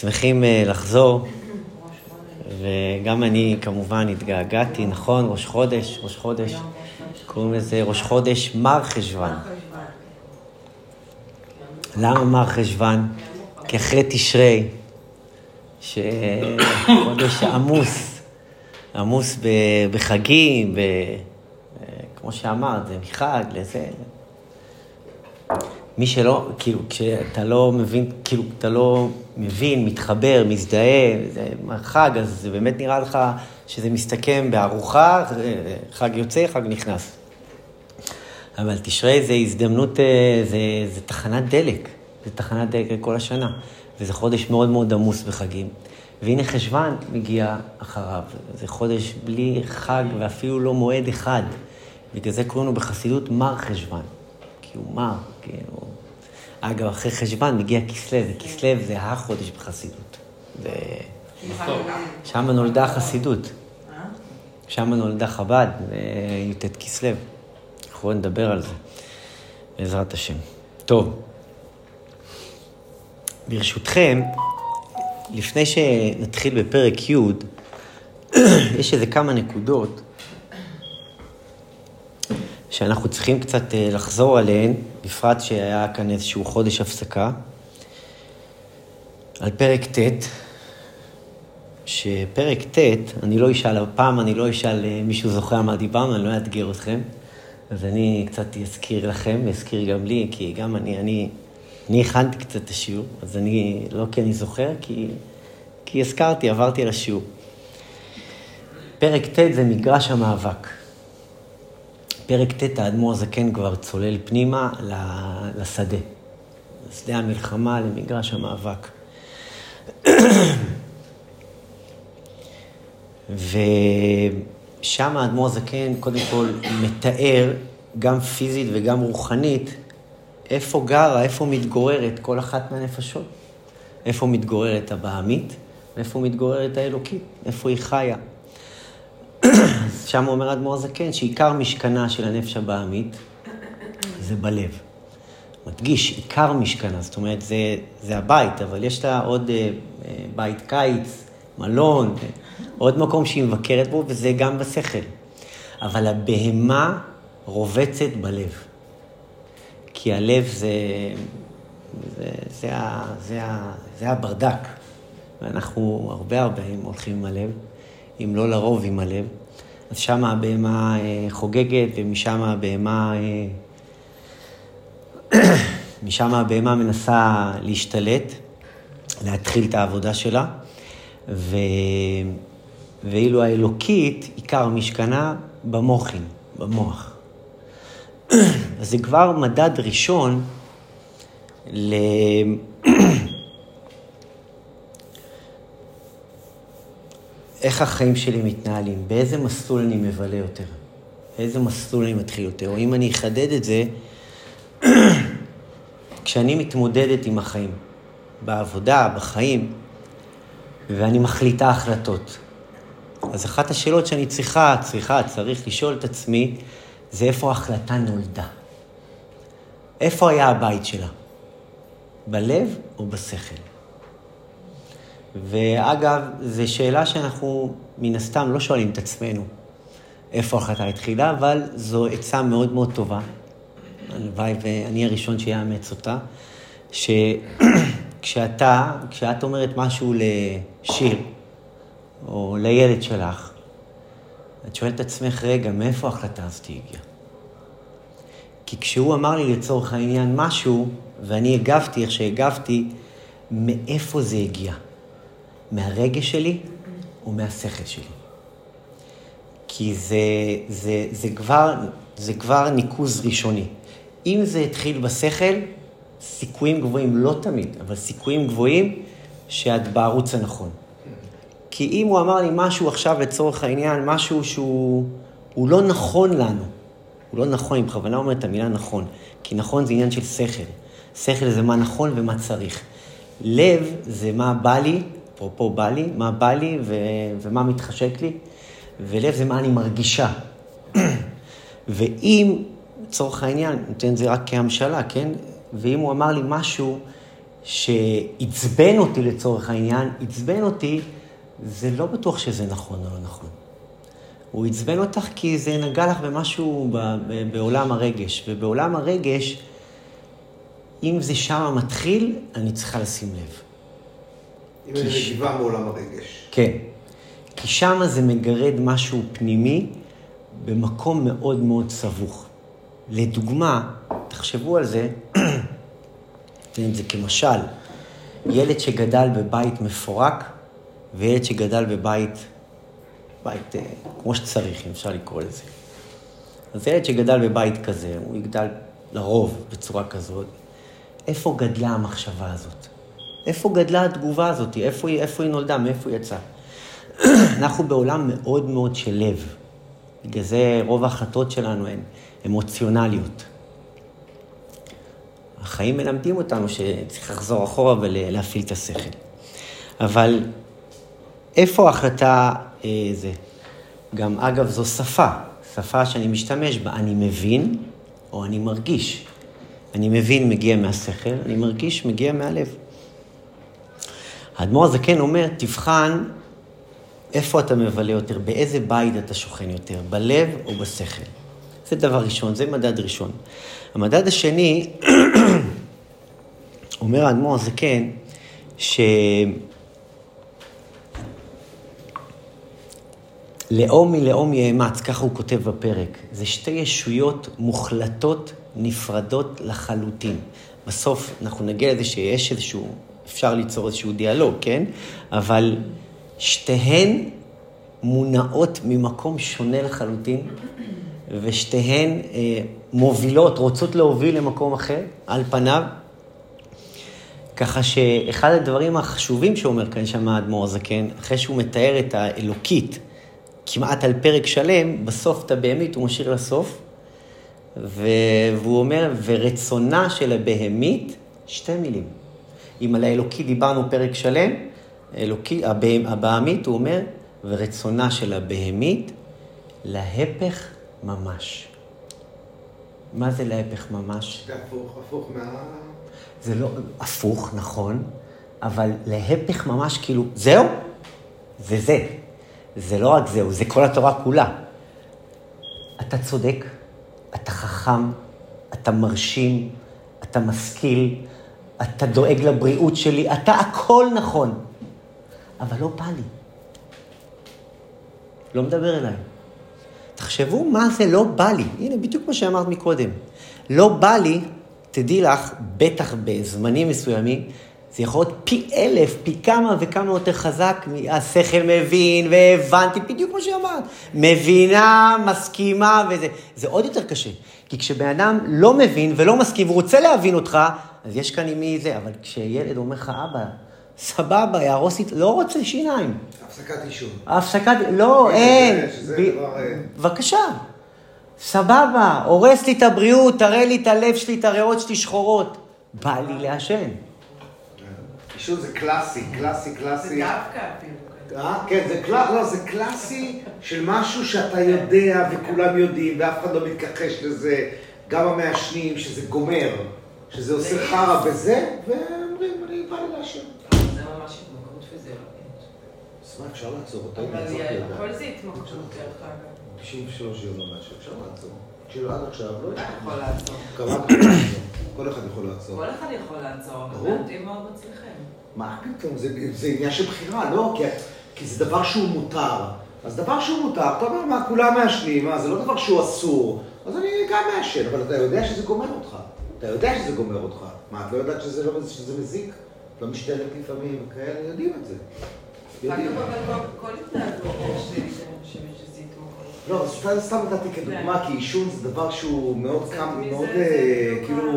שמחים לחזור, וגם אני כמובן התגעגעתי, נכון, ראש חודש, קוראים לזה ראש חודש מר חשוון. למה מר חשוון? כי אחרי תשרי, שחודש עמוס בחגים, כמו שאמרת, זה מחג, לזה. מי שלא, כאילו, כשאתה לא מבין, מתחבר, מזדהה, זה חג, אז זה באמת נראה לך שזה מסתכם בארוחה, חג יוצא, חג נכנס. אבל תשרי זה הזדמנות, זה תחנת דלק, כל השנה. וזה חודש מאוד מאוד עמוס בחגים. והנה חשוון מגיע אחריו. זה חודש בלי חג ואפילו לא מועד אחד. בגלל זה קוראים לו בחסידות מר חשוון. כי הוא מר, כאילו. אגב, אחרי חשוון מגיע כסלו. כסלו זה החודש בחסידות. שם נולדה החסידות. שם נולדה חב"ד, י"ט כסלו. אנחנו נדבר על זה. בעזרת השם. טוב. ברשותכם, לפני שנתחיל בפרק י' יש איזה כמה נקודות שאנחנו צריכים קצת לחזור עליהן, בפרט שהיה כאן איזשהו חודש הפסקה, על פרק ט', שפרק ט', אני לא אשאל מישהו זוכר מה דיברנו, אני לא אתגר אתכם, אז אני קצת אזכיר לכם, ואזכיר גם לי, כי גם אני הכנתי קצת את השיעור, אז אני, לא כי אני זוכר, כי הזכרתי, עברתי על השיעור. פרק ט' זה מגרש המאבק. פרק ט' האדמו"ר הזקן כבר צולל פנימה לשדה. לשדה המלחמה, למגרש המאבק. ושם האדמו"ר הזקן קודם כל מתאר, גם פיזית וגם רוחנית, איפה מתגוררת כל אחת מהנפשות? איפה מתגוררת הבעמית? ואיפה מתגוררת האלוקית? איפה היא חיה? שם אומר האדמו"ר הזקן שעיקר משכנה של הנפש הבעמית זה בלב. מדגיש, עיקר משכנה, זאת אומרת, זה הבית, אבל יש לה עוד בית קיץ, מלון, עוד מקום שהיא מבקרת בו, וזה גם בשכל. אבל הבהמה רובצת בלב. כי הלב זה הברדק, ואנחנו הרבה הולכים עם הלב, אם לא לרוב עם הלב. אז שם הבהמה חוגגת, ומשם הבהמה מנסה להשתלט, להתחיל את העבודה שלה, ואילו האלוקית, עיקר משכנה במוח. אז זה כבר מדד ראשון איך החיים שלי מתנהלים, באיזה מסלול אני מבלה יותר, באיזה מסלול אני מתחיל יותר, או אם אני אחדד את זה, כשאני מתמודדת עם החיים, בעבודה, בחיים, ואני מחליטה החלטות. אז אחת השאלות שאני צריך לשאול את עצמי, זה איפה ההחלטה נולדה. איפה היה הבית שלה? בלב או בשכל? ואגב, זו שאלה שאנחנו מן הסתם לא שואלים את עצמנו איפה ההחלטה התחילה, אבל זו עצה מאוד מאוד טובה. ואני הראשון שיאמץ אותה, כשאת אומרת משהו לשיר או לילד שלך, את שואלת את עצמך, רגע, מאיפה ההחלטה הזאת הגיעה? כי כשהוא אמר לי לצורך העניין משהו, ואני הגבתי, איך שהגבתי, מאיפה זה הגיע? מהרגש שלי או מהשכל שלי? כי זה כבר ניקוז ראשוני. אם זה התחיל בשכל, סיכויים גבוהים, לא תמיד, אבל סיכויים גבוהים שאת בערוץ הנכון. כי אם הוא אמר לי משהו עכשיו לצורך העניין, משהו שהוא לא נכון לנו, הוא לא נכון, אם בכוונה אומרת את המילה נכון, כי נכון זה עניין של שכל. שכל זה מה נכון ומה צריך. לב זה מה בא לי, אפרופו בא לי, מה בא לי ומה מתחשק לי, ולב זה מה אני מרגישה. ואם, לצורך העניין, נותן זה רק כהמשלה, כן? ואם הוא אמר לי משהו שעצבן אותי לצורך העניין, עצבן אותי, זה לא בטוח שזה נכון או לא נכון. הוא עצבן אותך כי זה נגע לך במשהו בעולם הרגש, ובעולם הרגש, אם זה שם מתחיל, אני צריכה לשים לב. אם זה מגיבה בעולם הרגש. כן. כי שם זה מגרד משהו פנימי, במקום מאוד מאוד סבוך. לדוגמה, תחשבו על זה, זה כמשל, ילד שגדל בבית מפורק, וילד שגדל בבית כמו שצריך, אם אפשר לקרוא לזה. אז ילד שגדל בבית כזה, הוא יגדל לרוב בצורה כזאת, איפה גדלה המחשבה הזאת? איפה גדלה התגובה הזאת? איפה היא נולדה? מאיפה היא יצאה? אנחנו בעולם מאוד מאוד של לב. בגלל זה רוב ההחלטות שלנו הן אמוציונליות. החיים מלמדים אותנו שצריך לחזור אחורה ולהפעיל את השכל. אבל איפה ההחלטה זה? גם אגב זו שפה, שפה שאני משתמש בה, אני מבין או אני מרגיש. אני מבין מגיע מהשכל, אני מרגיש מגיע מהלב. האדמו"ר הזקן אומר, תבחן איפה אתה מבלה יותר, באיזה בית אתה שוכן יותר, בלב או בשכל. זה דבר ראשון, זה מדד ראשון. המדד השני, אומר האדמו"ר הזקן, שלאום מלאום יאמץ, ככה הוא כותב בפרק, זה שתי ישויות מוחלטות נפרדות לחלוטין. בסוף אנחנו נגיע לזה שיש איזשהו, אפשר ליצור איזשהו דיאלוג, כן? אבל שתיהן מונעות ממקום שונה לחלוטין, ושתיהן מובילות, רוצות להוביל למקום אחר, על פניו. ככה שאחד הדברים החשובים שאומר כאן שם האדמו"ר הזקן, אחרי שהוא מתאר את האלוקית, כמעט על פרק שלם, בסוף את הבהמית הוא משאיר לסוף, והוא אומר, ורצונה של הבהמית, שתי מילים. אם על האלוקי דיברנו פרק שלם, אלוקי, הבהמית, הוא אומר, ורצונה של הבהמית, להפך ממש. מה זה להפך ממש? זה הפוך, הפוך מה... זה לא הפוך, נכון, אבל להפך ממש כאילו, זהו? זה זה. זה לא רק זהו, זה כל התורה כולה. אתה צודק, אתה חכם, אתה מרשים, אתה משכיל, אתה דואג לבריאות שלי, אתה הכל נכון. אבל לא בא לי. לא מדבר אליי. תחשבו מה זה לא בא לי. הנה, בדיוק מה שאמרת מקודם. לא בא לי, תדעי לך, בטח בזמנים מסוימים, זה יכול להיות פי אלף, פי כמה וכמה יותר חזק, השכל מבין והבנתי, בדיוק כמו שאמרת, מבינה, מסכימה וזה. זה עוד יותר קשה, כי כשבן אדם לא מבין ולא מסכים ורוצה להבין אותך, אז יש כאן עם מי זה, אבל כשילד אומר לך, אבא, סבבה, יערוסית, לא רוצה שיניים. הפסקת אישון. הפסקת, לא, אין. בבקשה. סבבה, הורס לי את הבריאות, תראה לי את הלב שלי, את הריאות שלי שחורות. בא לי לעשן. אישון זה קלאסי, קלאסי, קלאסי. זה דווקא אפילו. כן, זה קלאסי של משהו שאתה יודע וכולם יודעים, ואף אחד לא מתכחש לזה, גם המעשנים, שזה גומר, שזה עושה חרא בזה, ואומרים, אני בא לי לעשן. זה ממש התמכרות פיזיולוגית. סמך, אפשר לעצור אותה. אבל כל זה התמכרות דרך אגב. 93 יום ממש, אפשר לעצור. כאילו עד עכשיו לא יכול לעצור. כל אחד יכול לעצור. כל אחד יכול לעצור, אבל מעטים מאוד מצליחים. מה פתאום? זה עניין של בחירה, לא? כי זה דבר שהוא מותר. אז דבר שהוא מותר, אתה אומר מה, כולם מעשנים, זה לא דבר שהוא אסור. אז אני גם מעשן, אבל אתה יודע שזה גומר אותך. אתה יודע שזה גומר אותך. מה, את לא יודעת שזה מזיק? לא משתלת לפעמים, כאלה, יודעים את זה. יודעים. אבל כל התנהגות יש שזה התמוכרות. לא, אז סתם נתתי כדוגמה, כי עישון זה דבר שהוא מאוד קם, מאוד כאילו,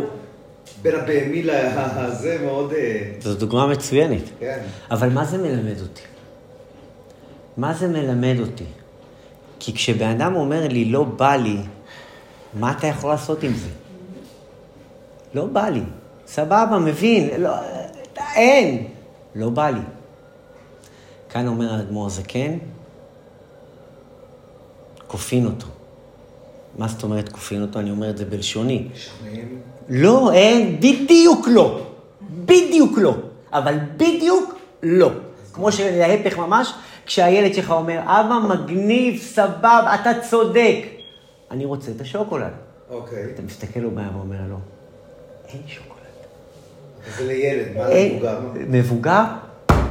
בין הבהמי לזה מאוד... זו דוגמה מצוינת. כן. אבל מה זה מלמד אותי? מה זה מלמד אותי? כי כשבן אדם אומר לי, לא בא לי, מה אתה יכול לעשות עם זה? לא בא לי. סבבה, מבין. אין. לא בא לי. כאן אומר האדמו"ר הזקן, כופין אותו. מה זאת אומרת כופין אותו? אני אומר את זה בלשוני. שכנעים? לא, אין. בדיוק לא. בדיוק לא, אבל בדיוק לא. כמו שלהפך ממש, כשהילד שלך אומר, אבא מגניב, סבב, אתה צודק. אני רוצה את השוקולד. אוקיי. אתה מסתכל לו בעיה ואומר לו, אין שוקולד. זה לילד, מה למבוגר? מבוגר,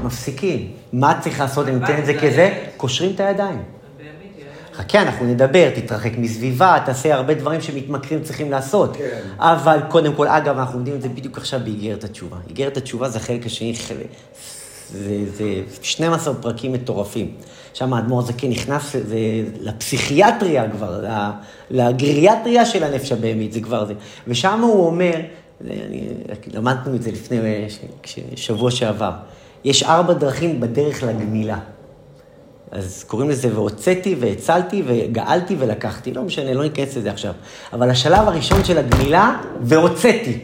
מפסיקים. מה צריך לעשות, אני נותן את זה כזה? קושרים את הידיים. חכה, אנחנו נדבר, תתרחק מסביבה, תעשה הרבה דברים שמתמכרים צריכים לעשות. כן. אבל קודם כל, אגב, אנחנו עומדים את זה בדיוק עכשיו באיגרת התשובה. איגרת התשובה זה חלק השני, זה 12 פרקים מטורפים. שם האדמו"ר זקן נכנס לפסיכיאטריה כבר, לגריאטריה של הנפש הבהמית, זה כבר זה. ושם הוא אומר, למדנו את זה לפני שבוע שעבר, יש 4 דרכים בדרך לגמילה. אז קוראים לזה, והוצאתי, והצלתי, וגאלתי, ולקחתי. לא משנה, לא ניכנס לזה עכשיו. אבל השלב הראשון של הגמילה, והוצאתי.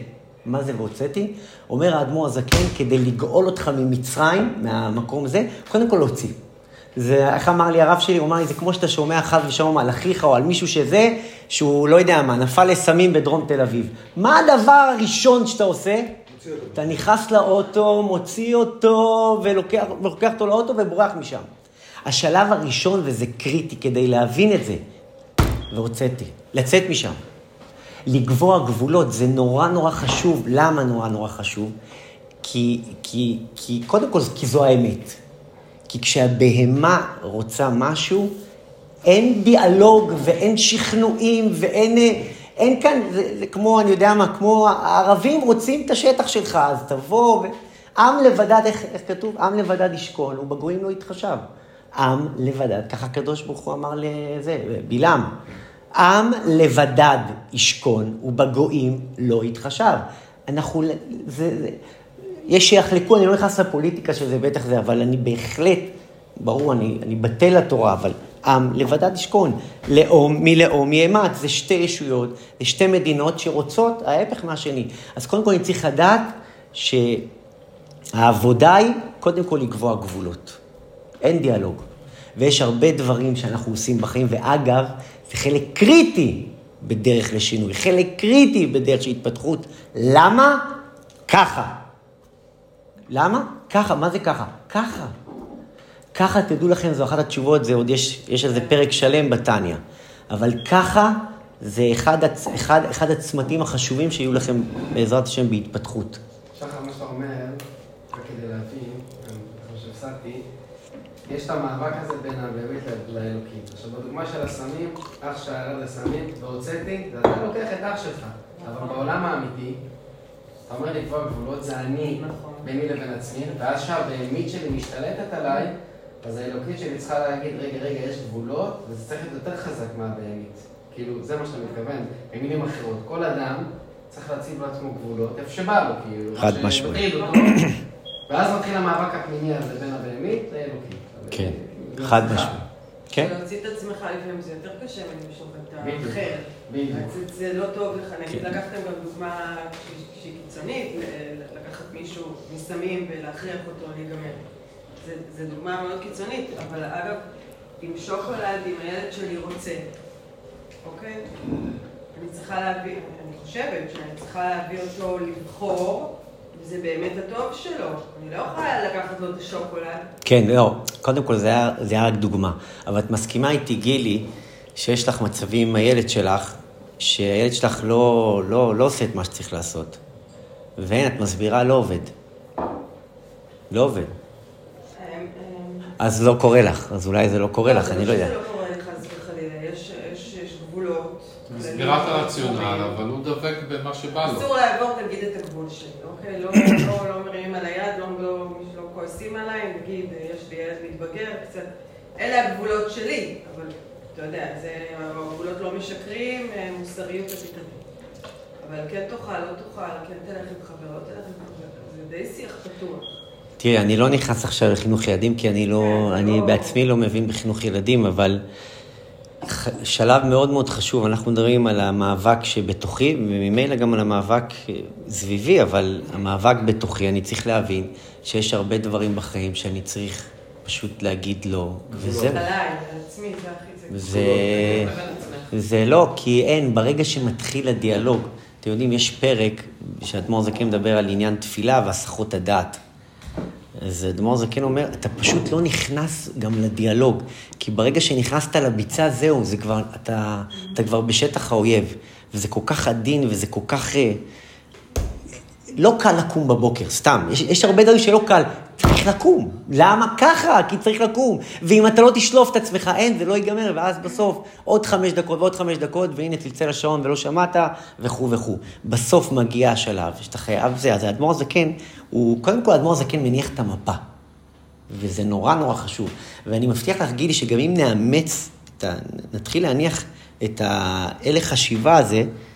מה זה והוצאתי? אומר האדמו"ר הזקן, כדי לגאול אותך ממצרים, מהמקום הזה, קודם כל להוציא. זה, איך אמר לי הרב שלי, הוא אמר לי, זה כמו שאתה שומע אחד ושומע על אחיך, או על מישהו שזה, שהוא לא יודע מה, נפל לסמים בדרום תל אביב. מה הדבר הראשון שאתה עושה? אתה נכנס לאוטו, מוציא אותו, ולוקח אותו לאוטו, ובורח משם. השלב הראשון, וזה קריטי כדי להבין את זה, והוצאתי, לצאת משם. לגבוה גבולות, זה נורא נורא חשוב. למה נורא נורא חשוב? כי קודם כל, כי זו האמת. כי כשהבהמה רוצה משהו, אין דיאלוג ואין שכנועים ואין כאן, זה כמו, אני יודע מה, כמו הערבים רוצים את השטח שלך, אז תבוא. עם לבדד, איך כתוב? עם לבדד ישכון, ובגויים לא יתחשב. עם לבדד, ככה הקדוש ברוך הוא אמר לזה, בלעם, עם לבדד ישכון ובגויים לא יתחשב. אנחנו, יש שיחלקו, אני לא נכנס לפוליטיקה שזה בטח זה, אבל אני בהחלט, ברור, אני בטל לתורה, אבל עם לבדד ישכון, לאום מלאום יאמץ, זה שתי ישויות, זה שתי מדינות שרוצות ההפך מהשני. אז קודם כל אני צריך לדעת שהעבודה היא קודם כל לקבוע גבולות. אין דיאלוג. ויש הרבה דברים שאנחנו עושים בחיים, ואגב, זה חלק קריטי בדרך לשינוי, חלק קריטי בדרך שהתפתחות. למה? ככה. למה? ככה. מה זה ככה? ככה. ככה, תדעו לכם, זו אחת התשובות, זה עוד יש איזה פרק שלם בתניה. אבל ככה זה אחד הצמתים החשובים שיהיו לכם בעזרת השם בהתפתחות. שחר, מה שאתה אומר, רק כדי להבין, אני חושב שעשיתי, יש את המאבק הזה בין הבהמית לאלוקים. עכשיו, בדוגמה של הסמים, אח שערד לסמים, והוצאתי, זה אתה לוקח את אח שלך. אבל בעולם האמיתי, אתה אומר לי כבר גבולות, זה אני ביני לבין עצמי, ואז שהבהמית שלי משתלטת עליי, אז האלוקית שלי צריכה להגיד, רגע, יש גבולות, וזה צריך להיות יותר חזק מהבהמית. כאילו, זה מה שאתה מתכוון, במילים אחרות. כל אדם צריך להציב לעצמו גבולות, איפה שבא לו, כאילו. חד משמעית. ואז מתחיל המאבק הפנימי הזה בין הבהמית לאלוקית. כן, חד משהו. להוציא את עצמך לפעמים זה יותר קשה ממשוך את האחר. זה לא טוב לך, נגיד לקחתם גם דוגמה שהיא קיצונית, לקחת מישהו מסמים ולהכריח אותו להיגמר. זה דוגמה מאוד קיצונית, אבל אגב, עם שוקולד, אם הילד שלי רוצה, אוקיי? אני צריכה להביא, אני חושבת שאני צריכה להביא אותו לבחור, זה באמת הטוב שלו. אני לא יכולה לקחת לו את השוקולד. כן, לא. קודם כל, זה היה רק דוגמה. אבל את מסכימה איתי, גילי, שיש לך מצבים עם הילד שלך, שהילד שלך לא עושה את מה שצריך לעשות. ואין, את מסבירה, לא עובד. לא עובד. אז לא קורה לך. אז אולי זה לא קורה לך, אני לא יודע. זה לא קורה לך, אז חלילה. יש גבולות. מסבירה את הרציונל, אבל הוא דבק במה שבא לו. אסור לעבור, תגיד את הגבול שלי, אוקיי? לא מרימים על היד, לא כועסים עליי, נגיד, יש לי ילד מתבגר, קצת. אלה הגבולות שלי, אבל אתה יודע, הגבולות לא משקרים, מוסריות ופיתנית. אבל כן תאכל, לא תאכל, כן תלך עם חבר, לא תלך עם חבר, זה די שיח פתוח. תראה, אני לא נכנס עכשיו לחינוך ילדים, כי אני בעצמי לא מבין בחינוך ילדים, אבל שלב מאוד מאוד חשוב, אנחנו מדברים על המאבק שבתוכי, וממילא גם על המאבק סביבי, אבל המאבק בתוכי, אני צריך להבין שיש הרבה דברים בחיים שאני צריך פשוט להגיד לא, וזה... עליי, על עצמי, זה הכי... זה לא, כי אין, ברגע שמתחיל הדיאלוג, אתם יודעים, יש פרק שאדמור זקן מדבר על עניין תפילה והסחות הדעת. אז אדמור זקן אומר, אתה פשוט לא נכנס גם לדיאלוג, כי ברגע שנכנסת לביצה, זהו, זה כבר, אתה כבר בשטח האויב, וזה כל כך עדין, וזה כל כך... לא קל לקום בבוקר, סתם. יש הרבה דברים שלא קל. צריך לקום. למה? ככה, כי צריך לקום. ואם אתה לא תשלוף את עצמך, אין, זה לא ייגמר, ואז בסוף עוד 5 דקות ועוד 5 דקות, והנה תלצל השעון ולא שמעת, וכו וכו. בסוף מגיע השלב, שאתה חייב זה. אז האדמו"ר הזקן, קודם כל האדמו"ר הזקן מניח את המפה. וזה נורא נורא חשוב. ואני מבטיח לך, גילי, שגם אם נתחיל להניח את ההלך חשיבה הזה,